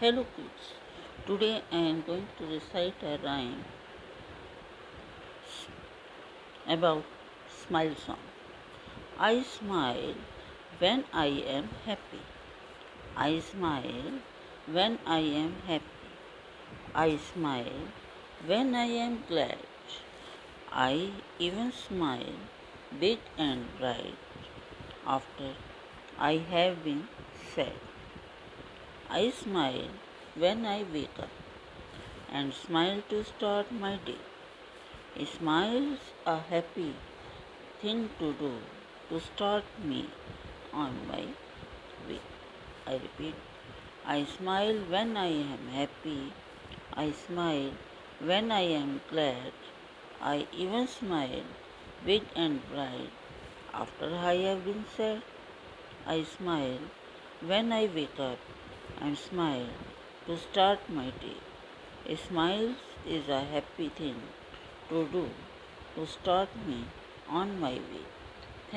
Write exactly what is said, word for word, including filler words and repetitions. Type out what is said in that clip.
Hello kids, today I am going to recite a rhyme about smile song. I smile when I am happy. I smile when I am happy. I smile when I am glad. I even smile big and bright after I have been sad. I smile when I wake up and smile to start my day. A smile is a happy thing to do to start me on my way. I repeat, I smile when I am happy. I smile when I am glad. I even smile big and bright after I have been sad. I smile when I wake up and smile to start my day. A smile is a happy thing to do to start me on my way.